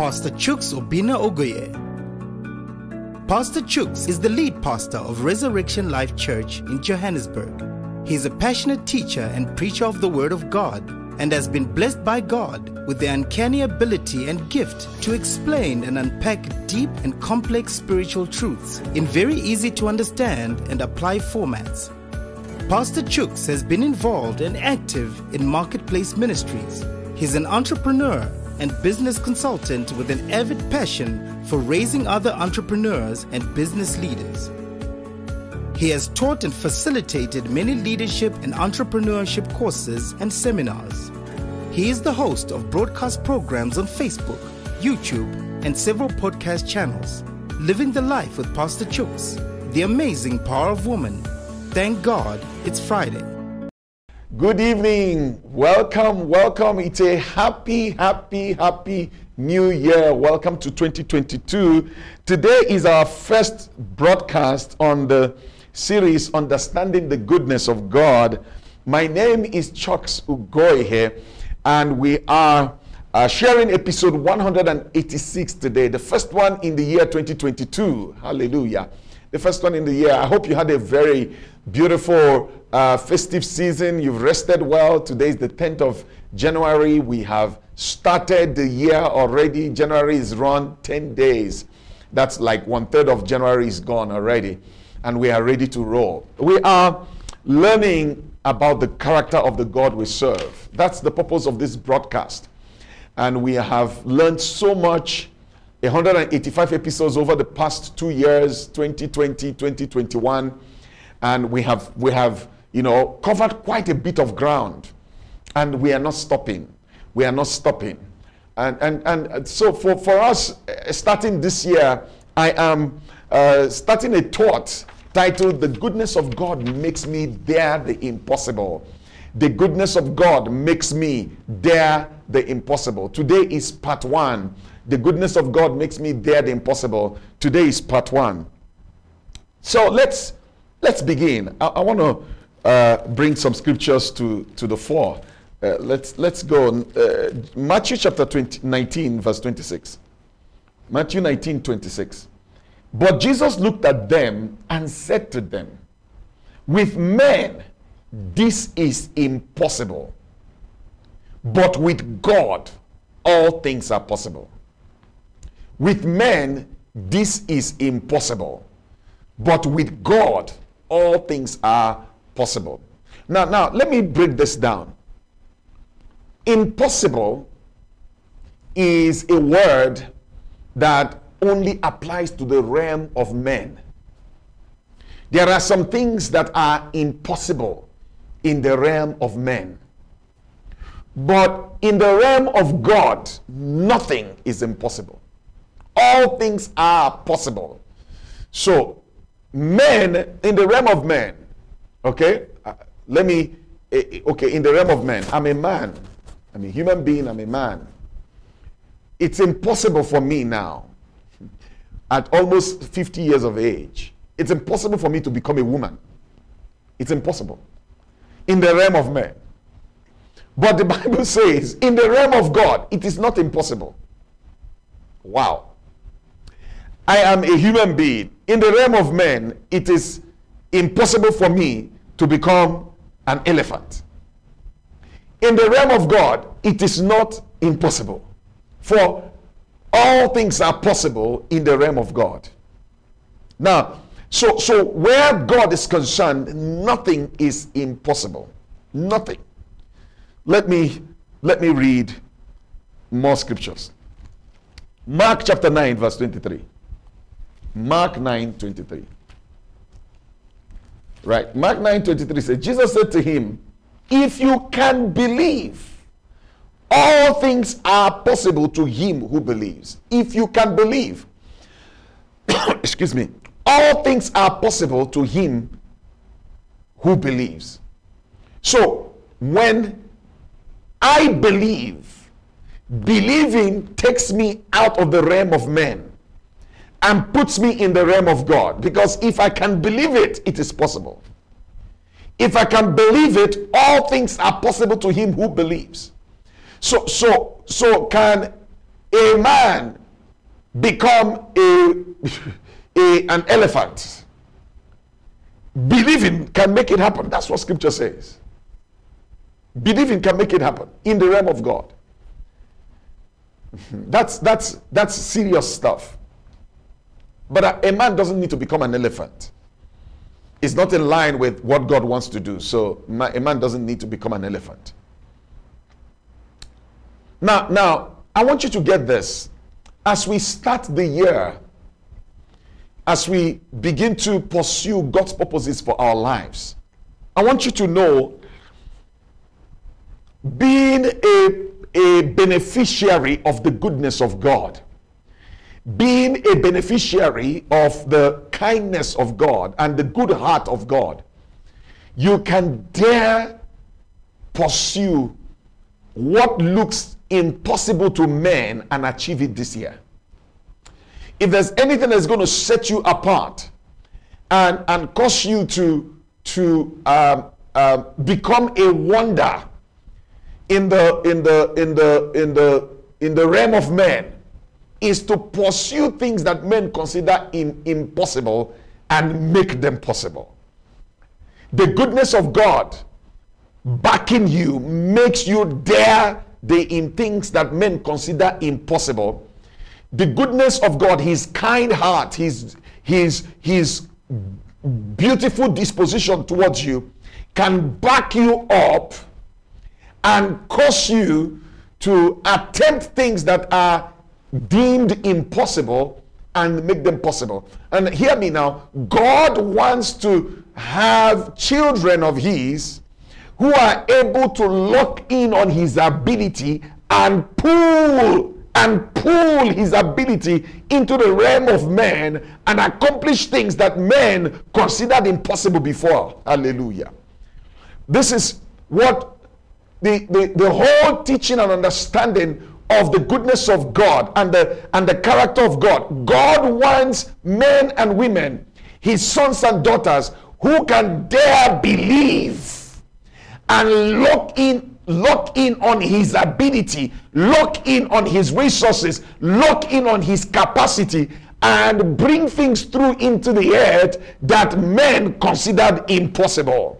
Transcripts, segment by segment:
Pastor Chuks Obinna Ugoye. Pastor Chuks is the lead pastor of Resurrection Life Church in Johannesburg. He is a passionate teacher and preacher of the Word of God and has been blessed by God with the uncanny ability and gift to explain and unpack deep and complex spiritual truths in very easy to understand and apply formats. Pastor Chuks has been involved and active in marketplace ministries. He's an entrepreneur and business consultant with an avid passion for raising other entrepreneurs and business leaders. He has taught and facilitated many leadership and entrepreneurship courses and seminars. He is the host of broadcast programs on Facebook, YouTube, and several podcast channels. Living the Life with Pastor Chooks, The Amazing Power of Woman, Thank God It's Friday. Good evening. Welcome. It's a happy new year. Welcome to 2022. Today is our first broadcast on the series Understanding the Goodness of God. My name is Chuks Ugoye here, and we are sharing episode 186 today, the first one in the year 2022. Hallelujah. The first one in the year. I hope you had a very beautiful festive season. You've rested well. Today is the 10th of January. We have started the year already. January is run 10 days. That's like 1/3 of January is gone already. And we are ready to roll. We are learning about the character of the God we serve. That's the purpose of this broadcast. And we have learned so much. 185 episodes over the past 2 years, 2020, 2021, and we have covered quite a bit of ground, and we are not stopping. And so for us, starting this year, I am starting a thought titled "The Goodness of God Makes Me Dare the Impossible." The goodness of God makes me dare the impossible. Today is part one. The goodness of God makes me dare the impossible. Today is part one. So let's begin. I want to bring some scriptures to the fore. Let's go. Matthew chapter 19, verse 26. Matthew 19, 26. But Jesus looked at them and said to them, "With men this is impossible, but with God all things are possible." With men, this is impossible. But with God, all things are possible. Now, let me break this down. Impossible is a word that only applies to the realm of men. There are some things that are impossible in the realm of men. But in the realm of God, nothing is impossible. All things are possible. So, men, in the realm of men, okay? In the realm of men, I'm a man. I'm a human being, I'm a man. It's impossible for me now, at almost 50 years of age, it's impossible for me to become a woman. It's impossible. In the realm of men. But the Bible says, in the realm of God, it is not impossible. Wow. I am a human being. In the realm of men, it is impossible for me to become an elephant. In the realm of God, it is not impossible. For all things are possible in the realm of God. Now, so where God is concerned, nothing is impossible. Nothing. Let me read more scriptures. Mark chapter 9, verse 23. Mark 9:23. Right. Mark 9:23 says, Jesus said to him, "If you can believe, all things are possible to him who believes." If you can believe, excuse me, all things are possible to him who believes. So when I believe, believing takes me out of the realm of men and puts me in the realm of God. Because if I can believe it, it is possible. If I can believe it, all things are possible to him who believes. So can a man become an elephant, believing can make it happen. That's what scripture says. Believing can make it happen in the realm of God. That's serious stuff. But a man doesn't need to become an elephant. It's not in line with what God wants to do. So a man doesn't need to become an elephant. Now, I want you to get this. As we start the year, as we begin to pursue God's purposes for our lives, I want you to know being a beneficiary of the goodness of God, being a beneficiary of the kindness of God and the good heart of God, you can dare pursue what looks impossible to men and achieve it this year. If there's anything that's going to set you apart and cause you to become a wonder in the realm of men, is to pursue things that men consider impossible and make them possible. The goodness of God backing you makes you dare in things that men consider impossible. The goodness of God, his kind heart, his beautiful disposition towards you can back you up and cause you to attempt things that are deemed impossible and make them possible. And hear me now, God wants to have children of his who are able to lock in on his ability and pull his ability into the realm of men and accomplish things that men considered impossible before. Hallelujah. This is what the whole teaching and understanding of the goodness of God and the character of God. God wants men and women, his sons and daughters, who can dare believe and lock in on his ability, lock in on his resources, lock in on his capacity, and bring things through into the earth that men considered impossible.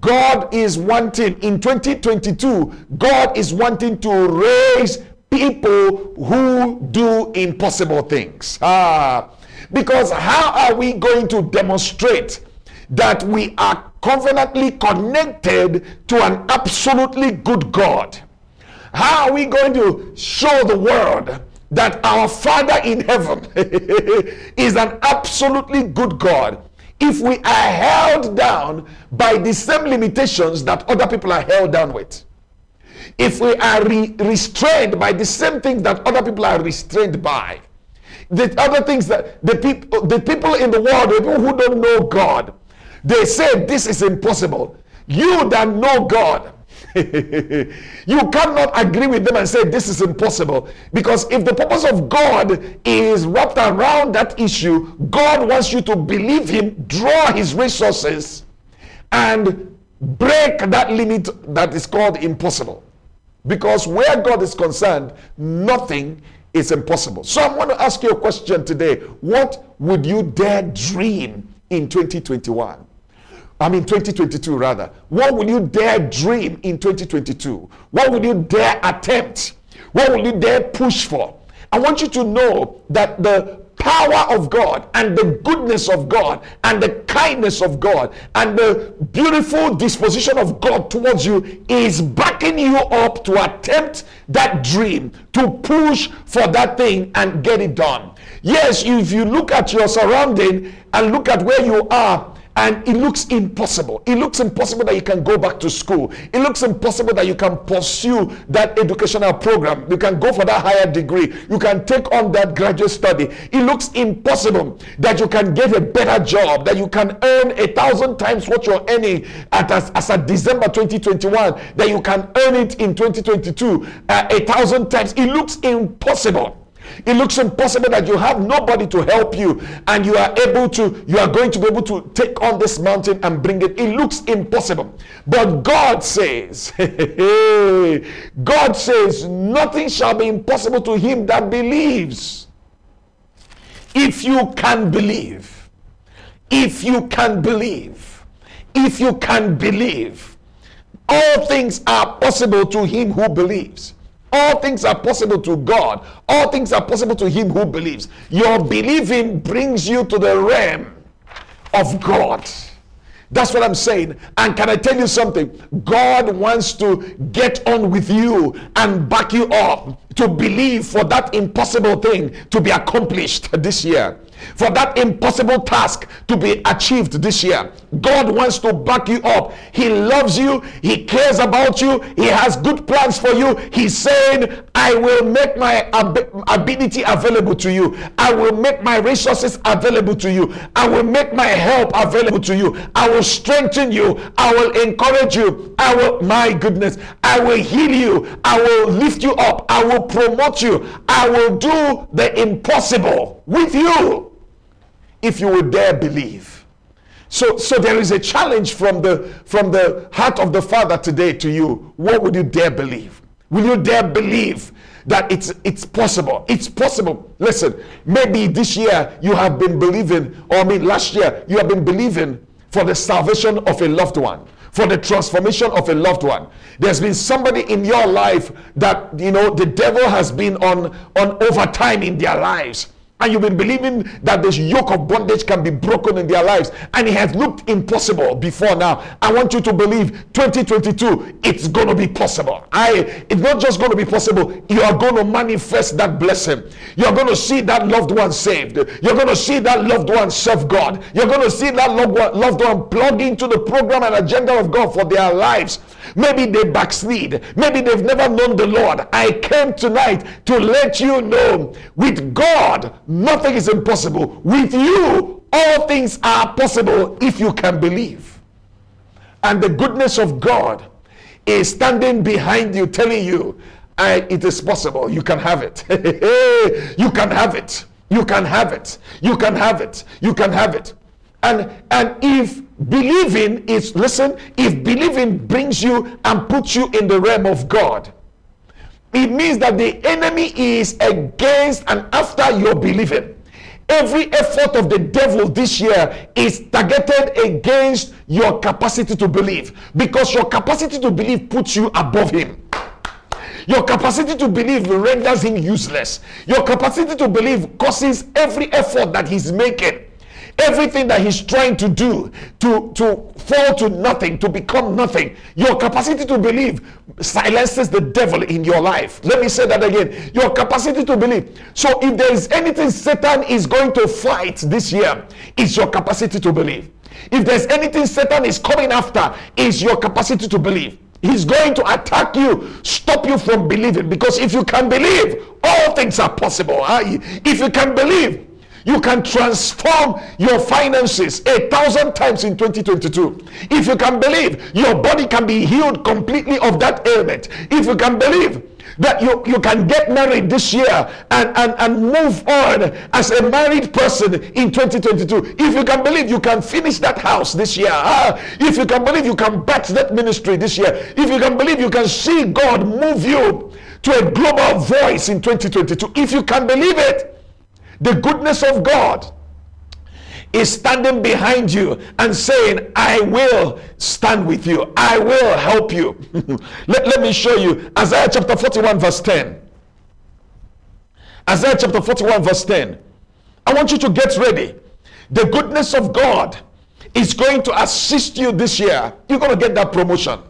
God is wanting, in 2022, God is wanting to raise people who do impossible things. Because how are we going to demonstrate that we are covenantly connected to an absolutely good God? How are we going to show the world that our Father in heaven is an absolutely good God if we are held down by the same limitations that other people are held down with? If we are restrained by the same things that other people are restrained by, the other things that the people in the world, the people who don't know God, they say this is impossible. You that know God, you cannot agree with them and say this is impossible, because if the purpose of God is wrapped around that issue, God wants you to believe him, draw his resources, and break that limit that is called impossible. Because where God is concerned, nothing is impossible. So I want to ask you a question today. What would you dare dream in 2021? I mean 2022 rather. What will you dare dream in 2022? What will you dare attempt? What will you dare push for? I want you to know that the power of God and the goodness of God and the kindness of God and the beautiful disposition of God towards you is backing you up to attempt that dream, to push for that thing and get it done. Yes, if you look at your surrounding and look at where you are, and it looks impossible. It looks impossible that you can go back to school. It looks impossible that you can pursue that educational program. You can go for that higher degree. You can take on that graduate study. It looks impossible that you can get a better job, that you can earn 1,000 times what you're earning as of December 2021, that you can earn it in 2022 1,000 times. It looks impossible. It looks impossible that you have nobody to help you and you are going to be able to take on this mountain and bring it. It looks impossible. But God says, God says, nothing shall be impossible to him that believes. If you can believe, if you can believe, if you can believe, all things are possible to him who believes. All things are possible to God. All things are possible to him who believes. Your believing brings you to the realm of God. That's what I'm saying. And can I tell you something? God wants to get on with you and back you up to believe for that impossible thing to be accomplished this year. For that impossible task to be achieved this year. God wants to back you up. He loves you. He cares about you. He has good plans for you. He's saying, I will make my ability available to you. I will make my resources available to you. I will make my help available to you. I will strengthen you. I will encourage you. I will, my goodness, I will heal you. I will lift you up. I will promote you. I will do the impossible with you. If you would dare believe. So there is a challenge from the heart of the Father today to you. What would you dare believe? Will you dare believe that it's possible? It's possible. Listen, maybe this year you have been believing, or I mean last year you have been believing for the salvation of a loved one, for the transformation of a loved one. There's been somebody in your life that, you know, the devil has been on overtime in their lives. And you've been believing that this yoke of bondage can be broken in their lives. And it has looked impossible before now. I want you to believe 2022, it's going to be possible. It's not just going to be possible. You are going to manifest that blessing. You're going to see that loved one saved. You're going to see that loved one serve God. You're going to see that loved one plug into the program and agenda of God for their lives. Maybe they backslid. Maybe they've never known the Lord. I came tonight to let you know with God, nothing is impossible. With you, all things are possible if you can believe. And the goodness of God is standing behind you, telling you, it is possible. You can have it. You can have it. You can have it. You can have it. You can have it. And if believing is, listen, if believing brings you and puts you in the realm of God, it means that the enemy is against and after your believing. Every effort of the devil this year is targeted against your capacity to believe, because your capacity to believe puts you above him. Your capacity to believe renders him useless. Your capacity to believe causes every effort that he's making. Everything that he's trying to do to fall to nothing, to become nothing. Your capacity to believe silences the devil in your life. Let me say that again. Your capacity to believe. So if there is anything Satan is going to fight this year, it's your capacity to believe. If there's anything Satan is coming after, it's your capacity to believe. He's going to attack you, stop you from believing. Because if you can believe, all things are possible. If you can believe, you can transform your finances 1,000 times in 2022. If you can believe, your body can be healed completely of that ailment. If you can believe that you can get married this year and move on as a married person in 2022. If you can believe you can finish that house this year. If you can believe you can batch that ministry this year. If you can believe you can see God move you to a global voice in 2022. If you can believe it, the goodness of God is standing behind you and saying, I will stand with you. I will help you. let me show you. Isaiah chapter 41 verse 10. Isaiah chapter 41 verse 10. I want you to get ready. The goodness of God is going to assist you this year. You're going to get that promotion.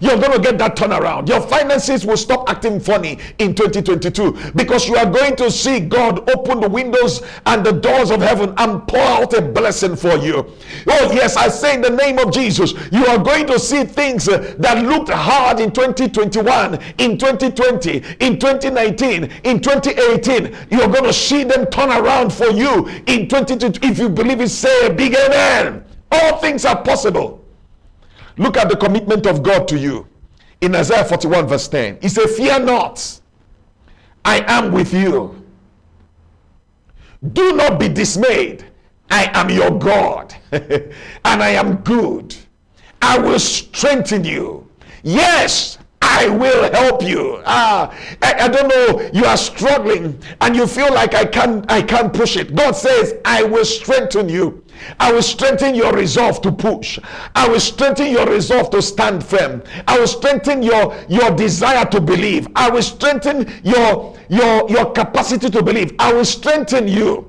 You're going to get that turnaround. Your finances will stop acting funny in 2022, because you are going to see God open the windows and the doors of heaven and pour out a blessing for you. Oh yes, I say in the name of Jesus, you are going to see things that looked hard in 2021, in 2020, in 2019, in 2018. You're going to see them turn around for you in 2022. If you believe it, say a big amen. All things are possible. Look at the commitment of God to you. In Isaiah 41 verse 10. He said, fear not. I am with you. Do not be dismayed. I am your God, and I am good. I will strengthen you. Yes, I will help you. I don't know, you are struggling and you feel like I can't push it. God says, I will strengthen you. I will strengthen your resolve to push. I will strengthen your resolve to stand firm. I will strengthen your desire to believe. I will strengthen your capacity to believe. I will strengthen you,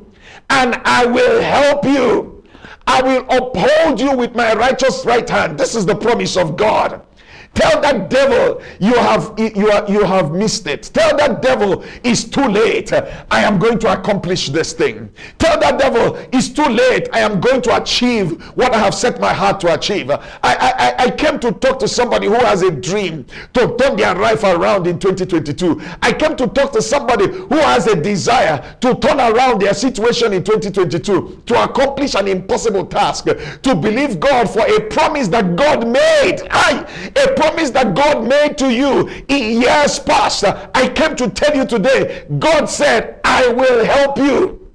and I will help you. I will uphold you with my righteous right hand. This is the promise of God. Tell that devil you have missed it. Tell that devil it's too late. I am going to accomplish this thing. Tell that devil it's too late. I am going to achieve what I have set my heart to achieve. I came to talk to somebody who has a dream to turn their life around in 2022. I came to talk to somebody who has a desire to turn around their situation in 2022, to accomplish an impossible task, to believe God for a promise that God made. A promise that God made to you in years past. I came to tell you today, God said, I will help you.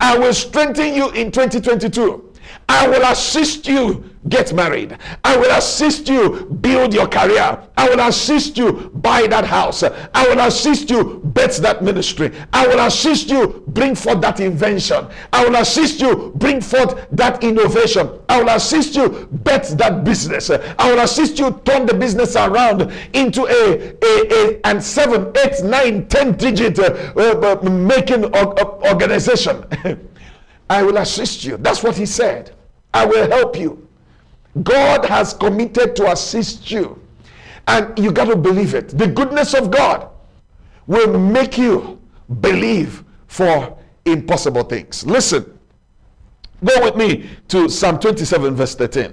I will strengthen you in 2022. I will assist you get married. I will assist you build your career. I will assist you buy that house. I will assist you bet that ministry. I will assist you bring forth that invention. I will assist you bring forth that innovation. I will assist you bet that business. I will assist you turn the business around into a 7, 8, 9, 10 digit making organization. I will assist you. That's what he said. I will help you. God has committed to assist you, and you got to believe it. The goodness of God will make you believe for impossible things. Listen, go with me to Psalm 27 verse 13.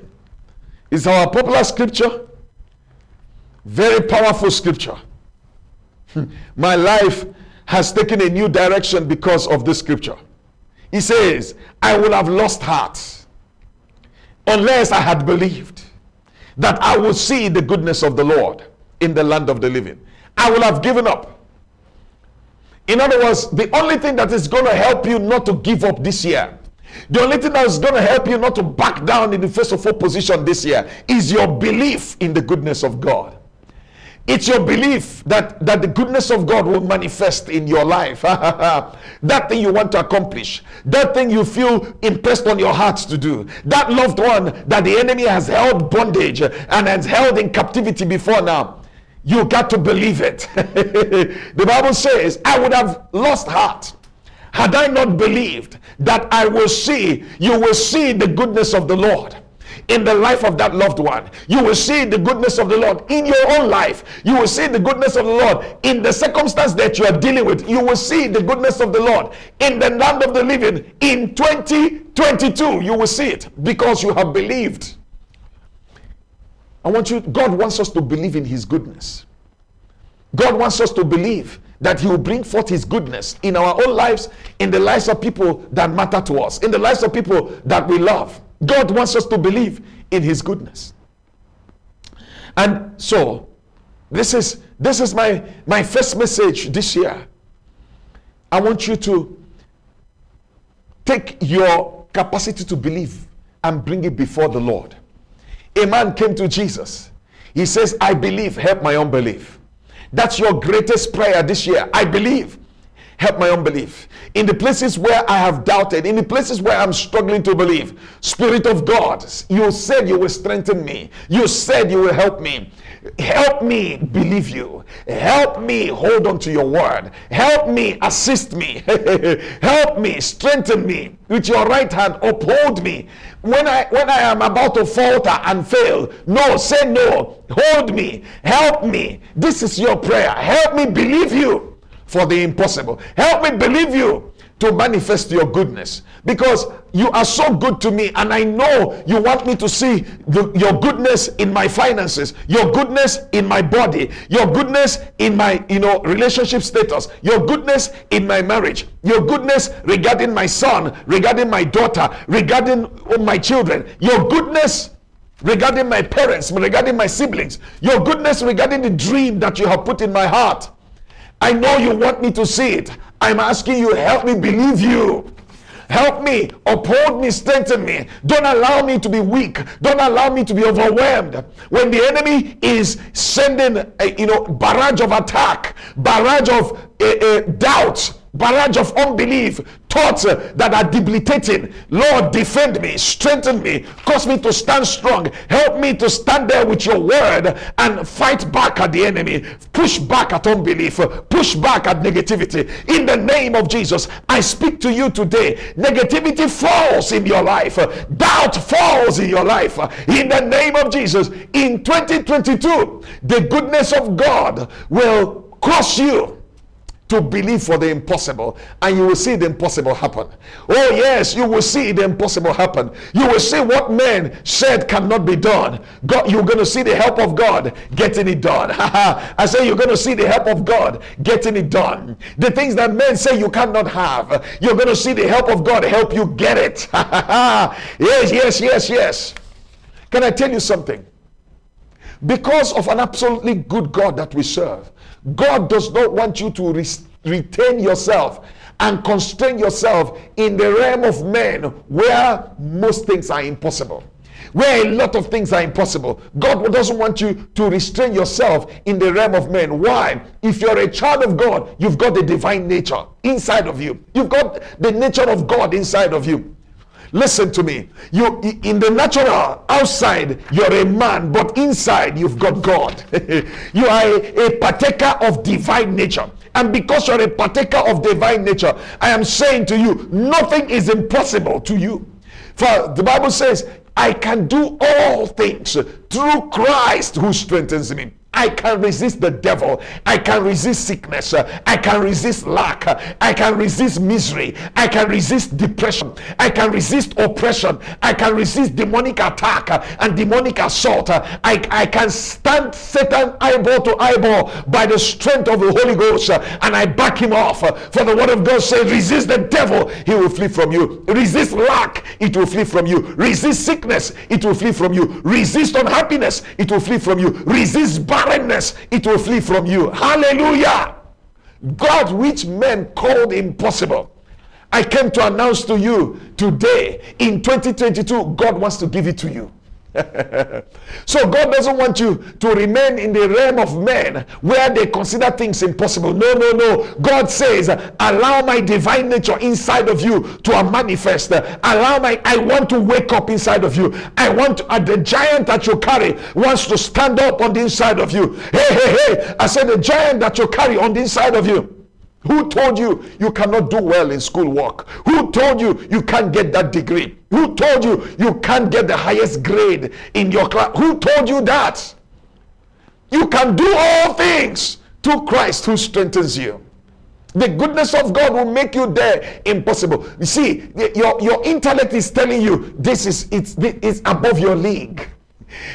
It's our popular scripture, very powerful scripture. My life has taken a new direction because of this scripture. He says, I would have lost heart unless I had believed that I would see the goodness of the Lord in the land of the living. I would have given up. In other words, the only thing that is going to help you not to give up this year, the only thing that is going to help you not to back down in the face of opposition this year, is your belief in the goodness of God. It's your belief that the goodness of God will manifest in your life. That thing you want to accomplish, that thing you feel impressed on your hearts to do, that loved one that the enemy has held bondage and has held in captivity before now, you got to believe it. The Bible says, I would have lost heart had I not believed that I will see, you will see the goodness of the Lord in the life of that loved one. You will see the goodness of the Lord in your own life. You will see the goodness of the Lord in the circumstance that you are dealing with. You will see the goodness of the Lord in the land of the living in 2022. You will see it because you have believed. God wants us to believe in his goodness. God wants us to believe that he will bring forth his goodness in our own lives, in the lives of people that matter to us, in the lives of people that we love. God wants us to believe in his goodness. And so, this is my first message this year. I want you to take your capacity to believe and bring it before the Lord. A man came to Jesus. He says, I believe, help my unbelief. That's your greatest prayer this year. I believe, help my unbelief. In the places where I have doubted, in the places where I'm struggling to believe, Spirit of God, you said you will strengthen me. You said you will help me. Help me believe you. Help me hold on to your word. Help me, assist me. Help me, strengthen me. With your right hand, uphold me. When I am about to falter and fail, no, say no. Hold me. Help me. This is your prayer. Help me believe you for the impossible. Help me believe you to manifest your goodness, because you are so good to me, and I know you want me to see your goodness in my finances, your goodness in my body, your goodness in my relationship status, your goodness in my marriage, your goodness regarding my son, regarding my daughter, regarding my children, your goodness regarding my parents, regarding my siblings, your goodness regarding the dream that you have put in my heart. I know you want me to see it. I'm asking you, help me believe you. Help me, uphold me, strengthen me. Don't allow me to be weak. Don't allow me to be overwhelmed. When the enemy is sending a barrage of attack, barrage of doubt, barrage of unbelief, thoughts that are debilitating, Lord, defend me, strengthen me, cause me to stand strong. Help me to stand there with your word and fight back at the enemy, push back at unbelief, push back at negativity. In the name of Jesus, I speak to you today. Negativity falls in your life. Doubt falls in your life. In the name of Jesus, in 2022, the goodness of God will cause you to believe for the impossible, and you will see the impossible happen. Oh yes, you will see the impossible happen. You will see what men said cannot be done. God, you're going to see the help of God getting it done. I say you're going to see the help of God getting it done. The things that men say you cannot have, you're going to see the help of God help you get it. Yes, yes, yes, yes. Can I tell you something? Because of an absolutely good God that we serve, God does not want you to retain yourself and constrain yourself in the realm of men where most things are impossible, where a lot of things are impossible. God doesn't want you to restrain yourself in the realm of men. Why? If you're a child of God, you've got the divine nature inside of you. You've got the nature of God inside of you. Listen to me. You, in the natural, outside, you're a man, but inside, you've got God. You are a partaker of divine nature. And because you're a partaker of divine nature, I am saying to you, nothing is impossible to you. For the Bible says, I can do all things through Christ who strengthens me. I can resist the devil. I can resist sickness. I can resist lack. I can resist misery. I can resist depression. I can resist oppression. I can resist demonic attack and demonic assault. I can stand Satan eyeball to eyeball by the strength of the Holy Ghost, and I back him off. For the word of God says, resist the devil, he will flee from you. Resist lack, it will flee from you. Resist sickness, it will flee from you. Resist unhappiness, it will flee from you. Resist barrenness, it will flee from you. Hallelujah. God, which men called impossible, I came to announce to you today, in 2022, God wants to give it to you. So God doesn't want you to remain in the realm of men where they consider things impossible. No, no, no. God says, allow my divine nature inside of you to manifest. I want to wake up inside of you. I want the giant that you carry wants to stand up on the inside of you. Hey, hey, hey. I said, the giant that you carry on the inside of you. Who told you you cannot do well in schoolwork? Who told you you can't get that degree? Who told you you can't get the highest grade in your class? Who told you that? You can do all things through Christ who strengthens you. The goodness of God will make you dare impossible. You see, your intellect is telling you it's above your league.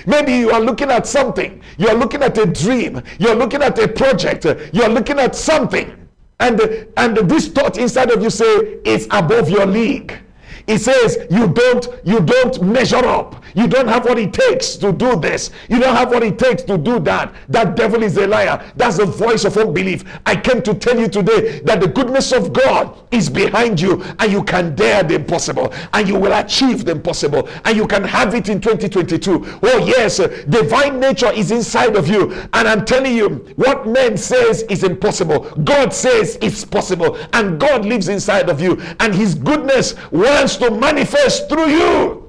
Maybe you are looking at something. You are looking at a dream. You are looking at a project. You are looking at something. And this thought inside of you say, it's above your league. It says, you don't measure up. You don't have what it takes to do this. You don't have what it takes to do that. That devil is a liar. That's the voice of unbelief. I came to tell you today that the goodness of God is behind you, and you can dare the impossible, and you will achieve the impossible, and you can have it in 2022. Oh yes, divine nature is inside of you, and I'm telling you, what man says is impossible, God says it's possible, and God lives inside of you, and his goodness wants to manifest through you.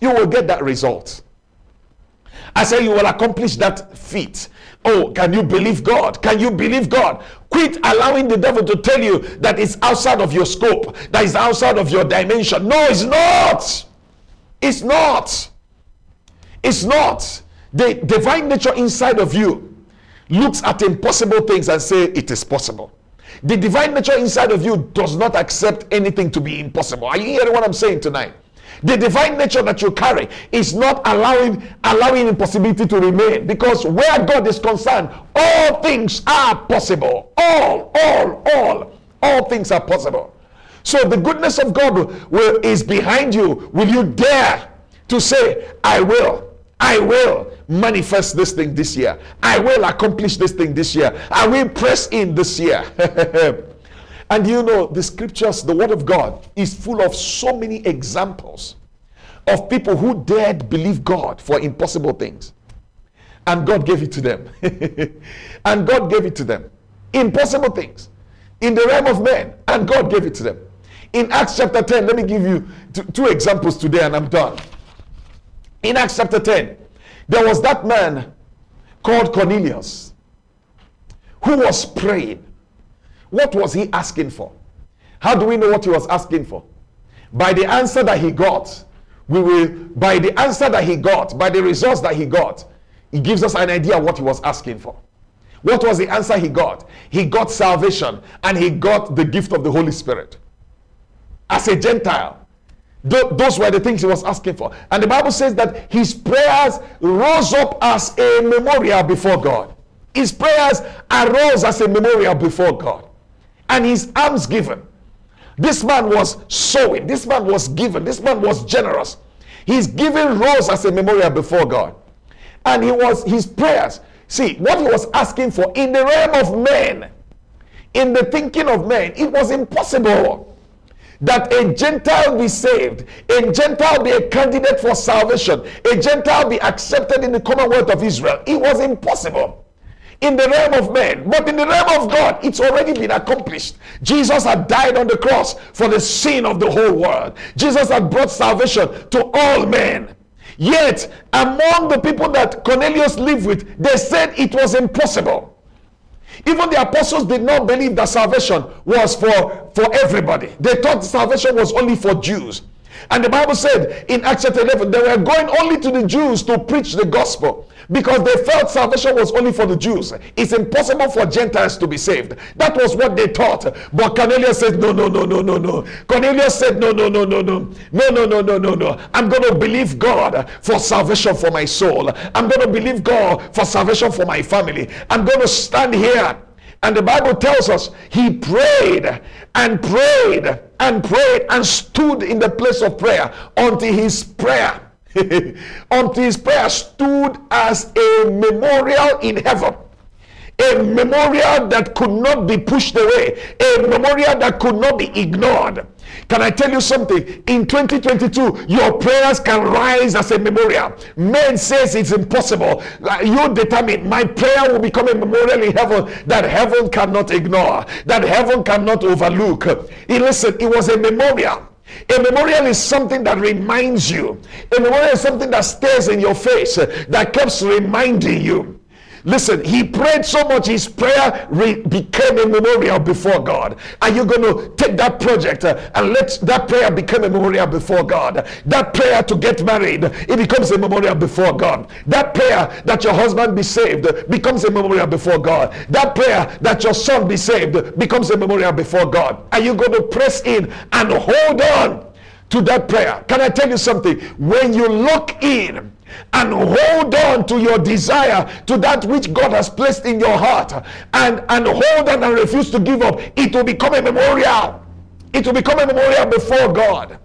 You will get that result. I say you will accomplish that feat. Oh, can you believe God? Can you believe God? Quit allowing the devil to tell you that it's outside of your scope, that is outside of your dimension. No, it's not. It's not. It's not. The divine nature inside of you looks at impossible things and say it is possible. The divine nature inside of you does not accept anything to be impossible. Are you hearing what I'm saying tonight? The divine nature that you carry is not allowing impossibility to remain, because where God is concerned, all things are possible. All things are possible. So the goodness of God is behind you. Will you dare to say, I will manifest this thing this year. I will accomplish this thing this year. I will press in this year. And you know, the scriptures, the word of God is full of so many examples of people who dared believe God for impossible things. And God gave it to them. And God gave it to them. Impossible things in the realm of men, and God gave it to them. In Acts chapter 10, let me give you two examples today and I'm done. In Acts chapter 10, there was that man called Cornelius who was praying. What was he asking for? How do we know what he was asking for? By the answer that he got, by the results that he got, it gives us an idea of what he was asking for. What was the answer he got? He got salvation and he got the gift of the Holy Spirit. As a Gentile, those were the things he was asking for. And the Bible says that his prayers rose up as a memorial before God. His prayers arose as a memorial before God. And his alms given. This man was sowing. This man was given. This man was generous. His giving rose as a memorial before God. And his prayers. See, what he was asking for in the realm of men, in the thinking of men, it was impossible that a Gentile be saved, a Gentile be a candidate for salvation, a Gentile be accepted in the Commonwealth of Israel. It was impossible in the realm of men. But in the realm of God, it's already been accomplished. Jesus had died on the cross for the sin of the whole world. Jesus had brought salvation to all men. Yet, among the people that Cornelius lived with, they said it was impossible. Even the apostles did not believe that salvation was for everybody. They thought salvation was only for Jews. And the Bible said in Acts chapter 11, they were going only to the Jews to preach the gospel because they felt salvation was only for the Jews. It's impossible for Gentiles to be saved. That was what they thought. But Cornelius said, no, no, no, no, no, no. Cornelius said, no, no, no, no, no. No, no, no, no, no, no. I'm going to believe God for salvation for my soul. I'm going to believe God for salvation for my family. I'm going to stand here. And the Bible tells us he prayed and prayed and prayed and stood in the place of prayer until his prayer stood as a memorial in heaven. A memorial that could not be pushed away. A memorial that could not be ignored. Can I tell you something? In 2022, your prayers can rise as a memorial. Man says it's impossible. You determine, my prayer will become a memorial in heaven that heaven cannot ignore. That heaven cannot overlook. And listen, it was a memorial. A memorial is something that reminds you. A memorial is something that stares in your face. That keeps reminding you. Listen, he prayed so much, his prayer became a memorial before God. Are you going to take that project and let that prayer become a memorial before God? That prayer to get married, it becomes a memorial before God. That prayer that your husband be saved becomes a memorial before God. That prayer that your son be saved becomes a memorial before God. Are you going to press in and hold on to that prayer? Can I tell you something? When you look in and hold on to your desire, to that which God has placed in your heart, and hold on and refuse to give up, it will become a memorial. It will become a memorial before God.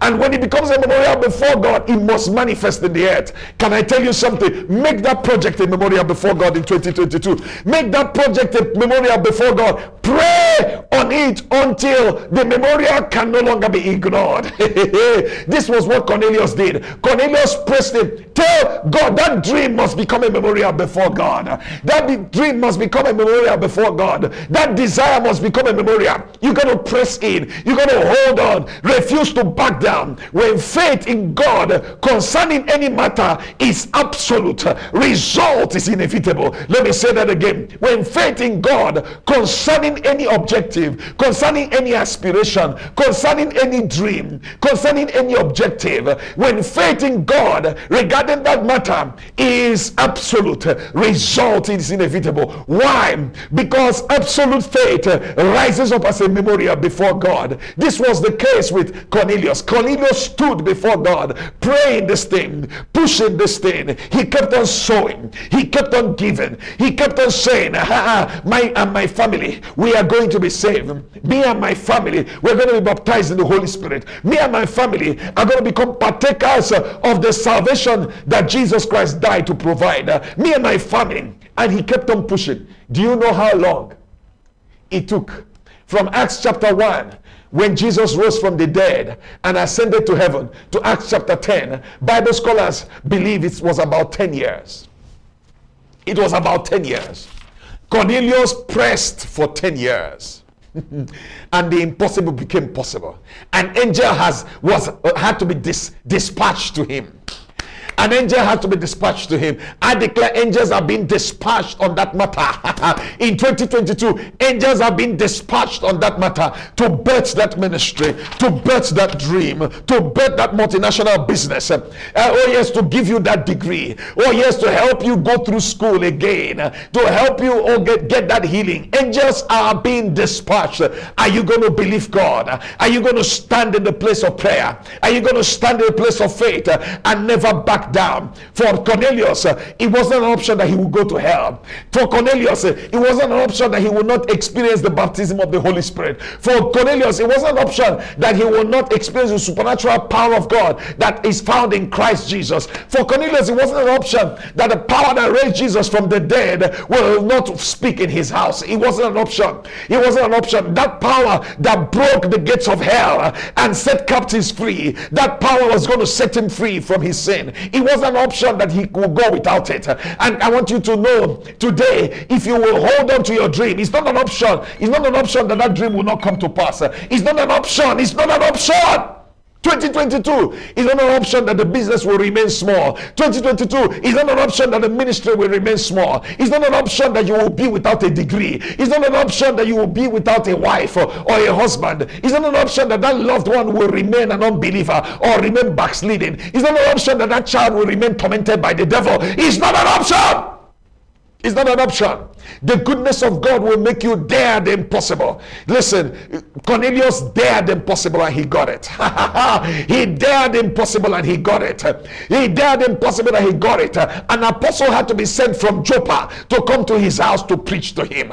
And when it becomes a memorial before God, it must manifest in the earth. Can I tell you something? Make that project a memorial before God in 2022. Make that project a memorial before God. Pray on it until the memorial can no longer be ignored. This was what Cornelius did. Cornelius pressed him. Tell God that dream must become a memorial before God. That dream must become a memorial before God. That desire must become a memorial. You're going to press in. You're going to hold on. Refuse to back down. When faith in God concerning any matter is absolute, result is inevitable. Let me say that again. When faith in God concerning any objective, concerning any aspiration, concerning any dream, concerning any objective, when faith in God regarding that matter is absolute, result is inevitable. Why? Because absolute faith rises up as a memorial before God. This was the case with Cornelius. Cornelius stood before God, praying this thing, pushing this thing. He kept on sowing. He kept on giving. He kept on saying, my family, we are going to be saved. Me and my family, we're going to be baptized in the Holy Spirit. Me and my family are going to become partakers of the salvation that Jesus Christ died to provide. Me and my family. And he kept on pushing. Do you know how long it took From Acts chapter 1, when Jesus rose from the dead and ascended to heaven, to Acts chapter 10, Bible scholars believe it was about 10 years. It was about 10 years. Cornelius pressed for 10 years. And the impossible became possible. An angel had to be dispatched to him. An angel had to be dispatched to him. I declare angels are being dispatched on that matter. In 2022, angels are being dispatched on that matter to birth that ministry, to birth that dream, to birth that multinational business. Oh yes, to give you that degree. Oh yes, to help you go through school again, to help you get that healing. Angels are being dispatched. Are you going to believe God? Are you going to stand in the place of prayer? Are you going to stand in the place of faith and never back down? For Cornelius, it wasn't an option that he would go to hell. For Cornelius, it wasn't an option that he would not experience the baptism of the Holy Spirit. For Cornelius, it wasn't an option that he would not experience the supernatural power of God that is found in Christ Jesus. For Cornelius, it wasn't an option that the power that raised Jesus from the dead will not speak in his house. It wasn't an option. It wasn't an option. That power that broke the gates of hell and set captives free, that power was going to set him free from his sin. It was an option that he could go without it. And I want you to know today, if you will hold on to your dream, it's not an option. It's not an option that that dream will not come to pass. It's not an option. It's not an option. 2022 is not an option that the business will remain small. 2022 is not an option that the ministry will remain small. It's not an option that you will be without a degree. It's not an option that you will be without a wife or a husband. It's not an option that that loved one will remain an unbeliever or remain backsliding. It's not an option that that child will remain tormented by the devil. It's not an option. It's not an option. The goodness of God will make you dare the impossible. Listen, Cornelius dared the impossible and he got it. He dared the impossible and he got it. He dared the impossible and he got it. An apostle had to be sent from Joppa to come to his house to preach to him.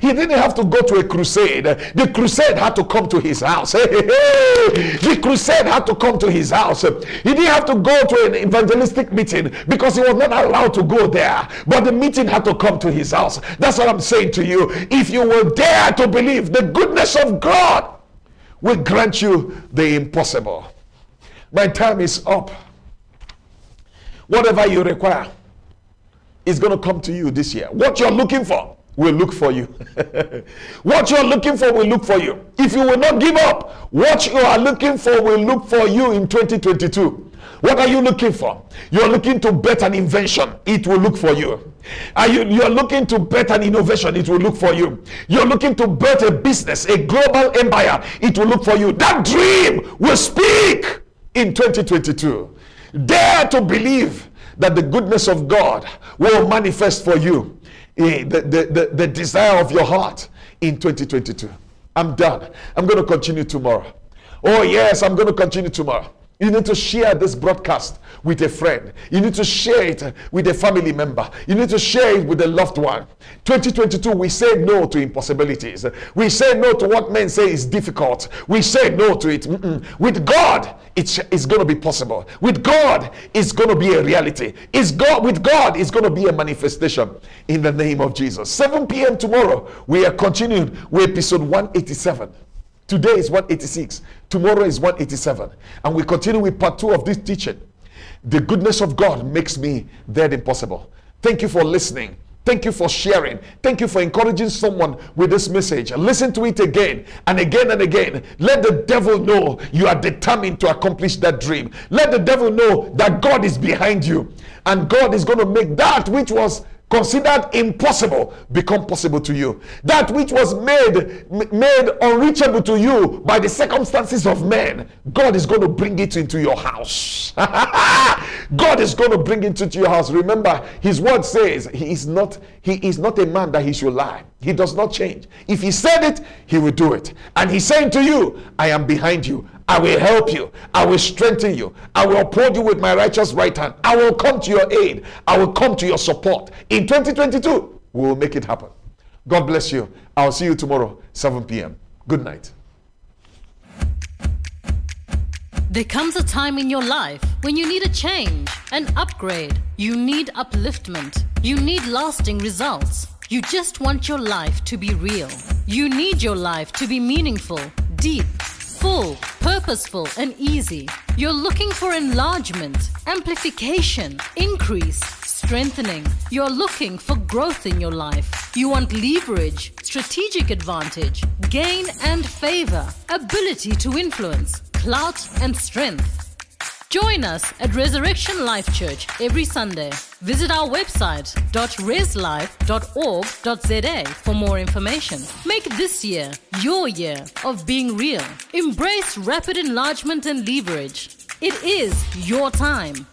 He didn't have to go to a crusade. The crusade had to come to his house. The crusade had to come to his house. He didn't have to go to an evangelistic meeting because he was not allowed to go there. But the meeting had to come to his house. That's what I'm saying to you. If you will dare to believe, the goodness of God will grant you the impossible. My time is up. Whatever you require is going to come to you this year. What you're looking for will look for you. What you're looking for will look for you. If you will not give up, what you are looking for will look for you in 2022. What are you looking for? You're looking to bet an invention. It will look for you. You're looking to bet an innovation. It will look for you. You're looking to bet a business, a global empire. It will look for you. That dream will speak in 2022. Dare to believe that the goodness of God will manifest for you the desire of your heart in 2022. I'm done. I'm going to continue tomorrow. Oh yes, I'm going to continue tomorrow. You need to share this broadcast with a friend. You need to share it with a family member. You need to share it with a loved one. 2022, we say no to impossibilities. We say no to what men say is difficult. We say no to it. With God, it's going to be possible. With God, it's going to be a reality. With God, it's going to be a manifestation in the name of Jesus. 7 p.m. tomorrow, we are continuing with episode 187. Today is 186. Tomorrow is 187. And we continue with part 2 of this teaching. The goodness of God makes me dare the impossible. Thank you for listening. Thank you for sharing. Thank you for encouraging someone with this message. Listen to it again and again and again. Let the devil know you are determined to accomplish that dream. Let the devil know that God is behind you. And God is going to make that which was considered impossible become possible to you. That which was made unreachable to you by the circumstances of men, God is going to bring it into your house. God is going to bring it into your house. Remember, his word says he is not a man that he should lie. He does not change. If he said it, he will do it. And he's saying to you, I am behind you. I will help you. I will strengthen you. I will uphold you with my righteous right hand. I will come to your aid. I will come to your support. In 2022, we will make it happen. God bless you. I'll see you tomorrow, 7 p.m. Good night. There comes a time in your life when you need a change, an upgrade. You need upliftment. You need lasting results. You just want your life to be real. You need your life to be meaningful, deep, full, purposeful, and easy. You're looking for enlargement, amplification, increase, strengthening. You're looking for growth in your life. You want leverage, strategic advantage, gain and favor, ability to influence, clout and strength. Join us at Resurrection Life Church every Sunday. Visit our website, reslife.org.za, for more information. Make this year your year of being real. Embrace rapid enlargement and leverage. It is your time.